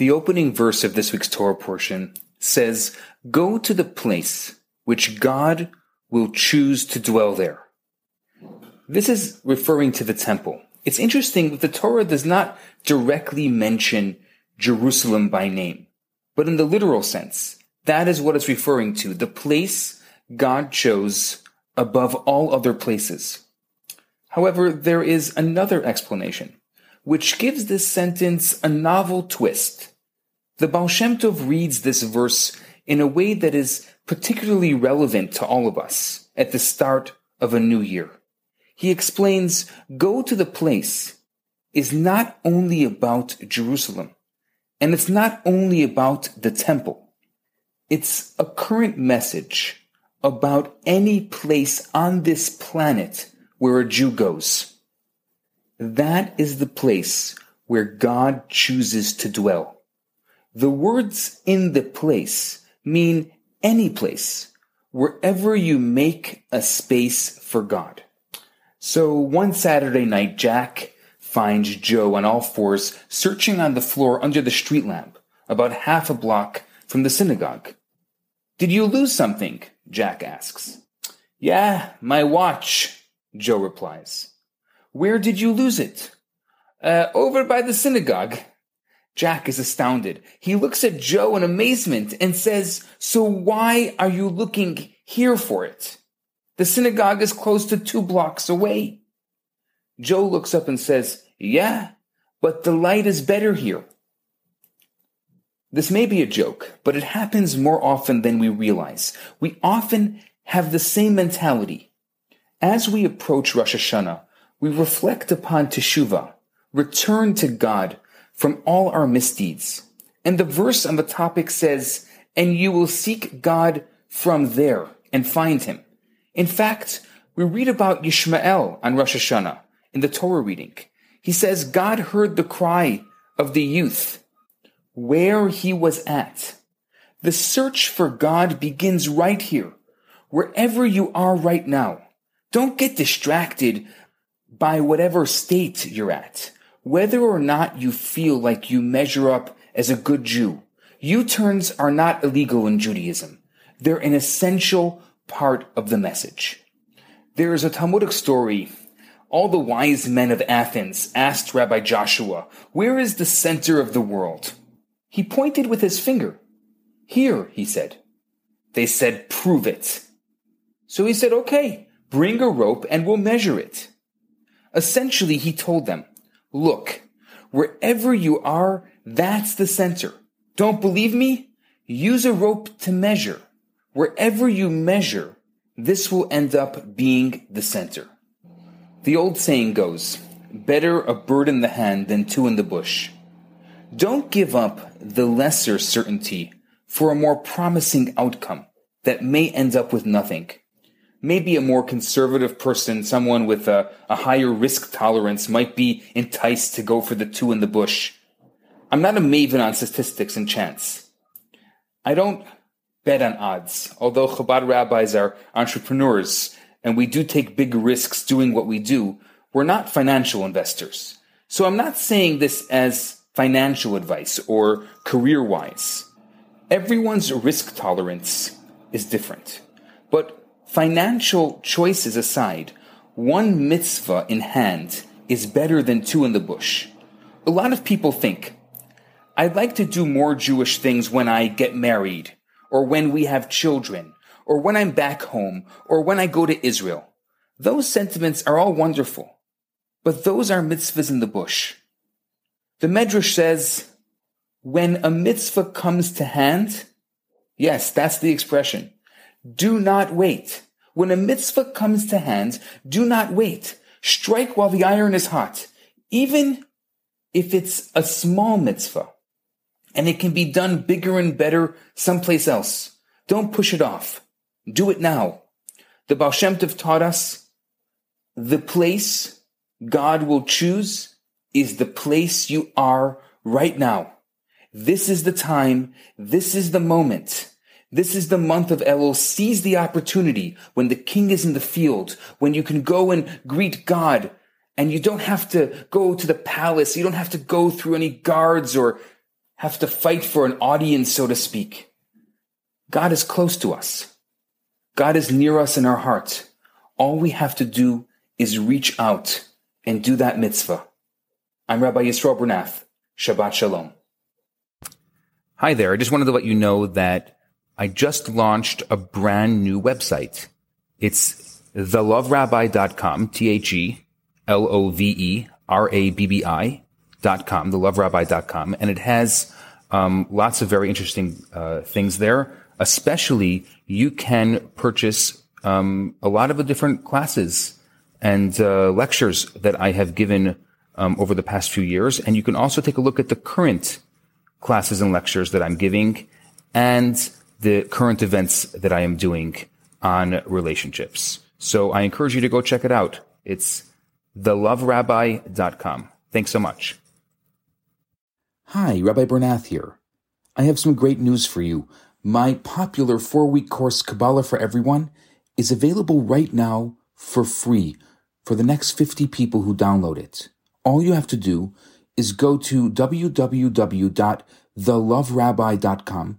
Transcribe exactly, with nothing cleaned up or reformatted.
The opening verse of this week's Torah portion says, "Go to the place which God will choose to dwell there." This is referring to the temple. It's interesting that the Torah does not directly mention Jerusalem by name, but in the literal sense, that is what it's referring to, the place God chose above all other places. However, there is another explanation, which gives this sentence a novel twist. The Baal Shem Tov reads this verse in a way that is particularly relevant to all of us at the start of a new year. He explains, go to the place is not only about Jerusalem, and it's not only about the temple. It's a current message about any place on this planet where a Jew goes. That is the place where God chooses to dwell. The words in the place mean any place, wherever you make a space for God. So one Saturday night, Jack finds Joe on all fours searching on the floor under the street lamp, about half a block from the synagogue. "Did you lose something?" Jack asks. "Yeah, my watch," Joe replies. "Where did you lose it?" Uh, over by the synagogue." Jack is astounded. He looks at Joe in amazement and says, "So why are you looking here for it? The synagogue is close to two blocks away." Joe looks up and says, "Yeah, but the light is better here." This may be a joke, but it happens more often than we realize. We often have the same mentality. As we approach Rosh Hashanah, we reflect upon teshuvah, return to God, from all our misdeeds. And the verse on the topic says, "And you will seek God from there and find him." In fact, we read about Yishmael on Rosh Hashanah in the Torah reading. He says, God heard the cry of the youth where he was at. The search for God begins right here, wherever you are right now. Don't get distracted by whatever state you're at. Whether or not you feel like you measure up as a good Jew, U-turns are not illegal in Judaism. They're an essential part of the message. There is a Talmudic story. All the wise men of Athens asked Rabbi Joshua, "Where is the center of the world?" He pointed with his finger. "Here," he said. They said, "Prove it." So he said, "Okay, bring a rope and we'll measure it." Essentially, he told them, look, wherever you are, that's the center. Don't believe me? Use a rope to measure. Wherever you measure, this will end up being the center. The old saying goes, better a bird in the hand than two in the bush. Don't give up the lesser certainty for a more promising outcome that may end up with nothing. Maybe a more conservative person, someone with a, a higher risk tolerance, might be enticed to go for the two in the bush. I'm not a maven on statistics and chance. I don't bet on odds, although Chabad rabbis are entrepreneurs, and we do take big risks doing what we do. We're not financial investors. So I'm not saying this as financial advice or career-wise. Everyone's risk tolerance is different. But financial choices aside, one mitzvah in hand is better than two in the bush. A lot of people think, I'd like to do more Jewish things when I get married, or when we have children, or when I'm back home, or when I go to Israel. Those sentiments are all wonderful, but those are mitzvahs in the bush. The Midrash says, when a mitzvah comes to hand, yes, that's the expression. Do not wait. When a mitzvah comes to hand, do not wait. Strike while the iron is hot, even if it's a small mitzvah, and it can be done bigger and better someplace else. Don't push it off. Do it now. The Baal Shem Tov taught us the place God will choose is the place you are right now. This is the time. This is the moment. This is the month of Elul. Seize the opportunity when the king is in the field, when you can go and greet God, and you don't have to go to the palace. You don't have to go through any guards or have to fight for an audience, so to speak. God is close to us. God is near us in our heart. All we have to do is reach out and do that mitzvah. I'm Rabbi Yisrael Bernath. Shabbat Shalom. Hi there. I just wanted to let you know that I just launched a brand new website. It's the love rabbi dot com, T H E L O V E R A B B I dot com, the love rabbi dot com. And it has um, lots of very interesting uh, things there. Especially, you can purchase um, a lot of the different classes and uh, lectures that I have given um, over the past few years. And you can also take a look at the current classes and lectures that I'm giving and the current events that I am doing on relationships. So I encourage you to go check it out. It's the love rabbi dot com. Thanks so much. Hi, Rabbi Bernath here. I have some great news for you. My popular four-week course, Kabbalah for Everyone, is available right now for free for the next fifty people who download it. All you have to do is go to w w w dot the love rabbi dot com,